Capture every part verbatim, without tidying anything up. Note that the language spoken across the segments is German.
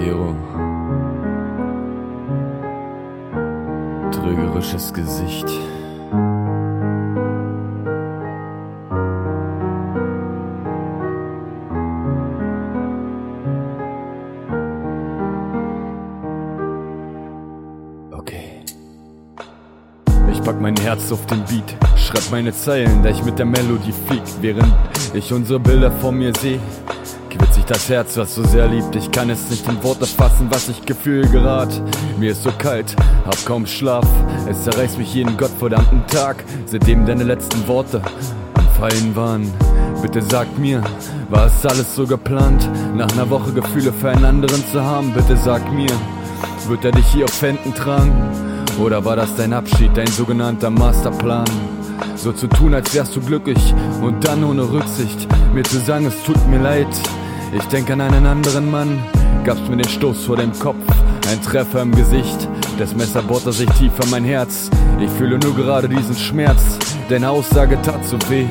Umkehrung. Trügerisches Gesicht. Okay. Ich pack mein Herz auf den Beat, schreib meine Zeilen, da ich mit der Melodie flieg, während ich unsere Bilder vor mir seh. Quält sich das Herz, was so sehr liebt. Ich kann es nicht in Worte fassen, was ich Gefühl gerad. Mir ist so kalt, hab kaum Schlaf. Es zerreißt mich jeden gottverdammten Tag, seitdem deine letzten Worte am Fallen waren. Bitte sag mir, war es alles so geplant, nach einer Woche Gefühle für einen anderen zu haben? Bitte sag mir, wird er dich hier auf Händen tragen? Oder war das dein Abschied, dein sogenannter Masterplan? So zu tun, als wärst du glücklich und dann ohne Rücksicht mir zu sagen, es tut mir leid. Ich denk an einen anderen Mann, gabst mir den Stoß vor dem Kopf, ein Treffer im Gesicht. Das Messer bohrte sich tief in mein Herz. Ich fühle nur gerade diesen Schmerz. Deine Aussage tat so weh,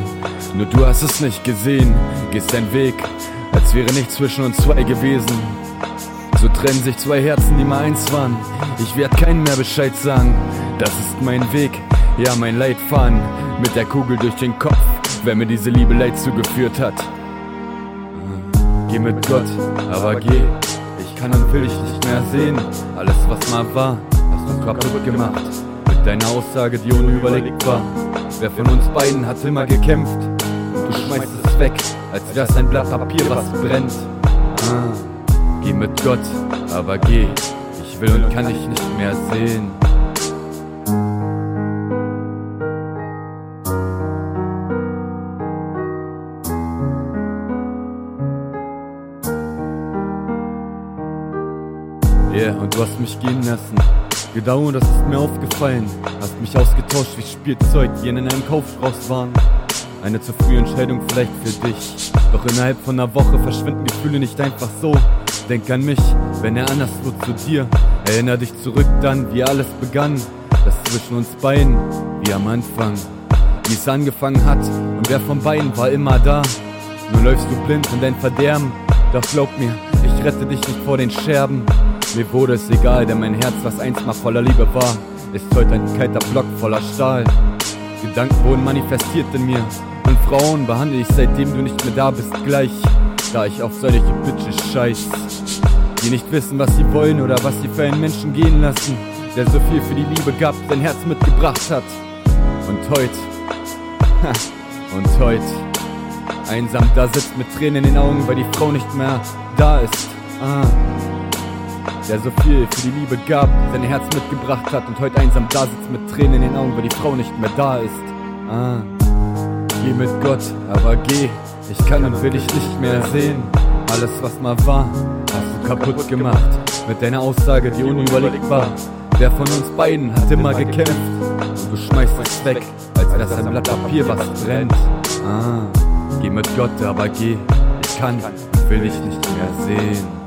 nur du hast es nicht gesehen. Gehst deinen Weg, als wäre nichts zwischen uns zwei gewesen. So trennen sich zwei Herzen, die mal eins waren. Ich werd keinem mehr Bescheid sagen. Das ist mein Weg, ja mein Leitfaden. Mit der Kugel durch den Kopf, wer mir diese Liebe Leid zugeführt hat. Geh mit Gott, aber geh. Ich kann und will dich nicht mehr sehen. Alles was mal war, hast du kaputt gemacht. Mit deiner Aussage, die unüberlegt war. Wer von uns beiden hat immer gekämpft? Und du schmeißt es weg, als wär's ein Blatt Papier, was brennt. Ah. Geh mit Gott, aber geh. Ich will und kann dich nicht mehr sehen. Yeah, und du hast mich gehen lassen. Genau, das ist mir aufgefallen. Hast mich ausgetauscht wie Spielzeug, die in einem Kaufstrauß waren. Eine zu frühe Entscheidung vielleicht für dich. Doch innerhalb von einer Woche verschwinden Gefühle nicht einfach so. Denk an mich, wenn er anders wird zu dir. Erinner dich zurück dann, wie alles begann. Das zwischen uns beiden, wie am Anfang. Wie es angefangen hat und wer von beiden war immer da. Nun läufst du blind in dein Verderben. Doch glaub mir, ich rette dich nicht vor den Scherben. Mir wurde es egal, denn mein Herz, was einst mal voller Liebe war, ist heute ein kalter Block voller Stahl. Gedanken wurden manifestiert in mir und Frauen behandle ich, seitdem du nicht mehr da bist, gleich. Da ich auf solche Bitches scheiß, die nicht wissen, was sie wollen oder was sie für einen Menschen gehen lassen, der so viel für die Liebe gab, sein Herz mitgebracht hat. Und heute, ha, und heute, einsam da sitzt mit Tränen in den Augen, weil die Frau nicht mehr da ist. Ah. Der so viel für die Liebe gab, sein Herz mitgebracht hat und heute einsam da sitzt mit Tränen in den Augen, weil die Frau nicht mehr da ist. Ah. Geh mit Gott, aber geh. Ich kann und will dich nicht mehr sehen. Alles was mal war, hast du kaputt gemacht. Mit deiner Aussage, die unüberlegt war. Wer von uns beiden hat immer gekämpft? Und du schmeißt es weg, als wäre das ein Blatt Papier, was brennt. Ah. Geh mit Gott, aber geh. Ich kann und will dich nicht mehr sehen.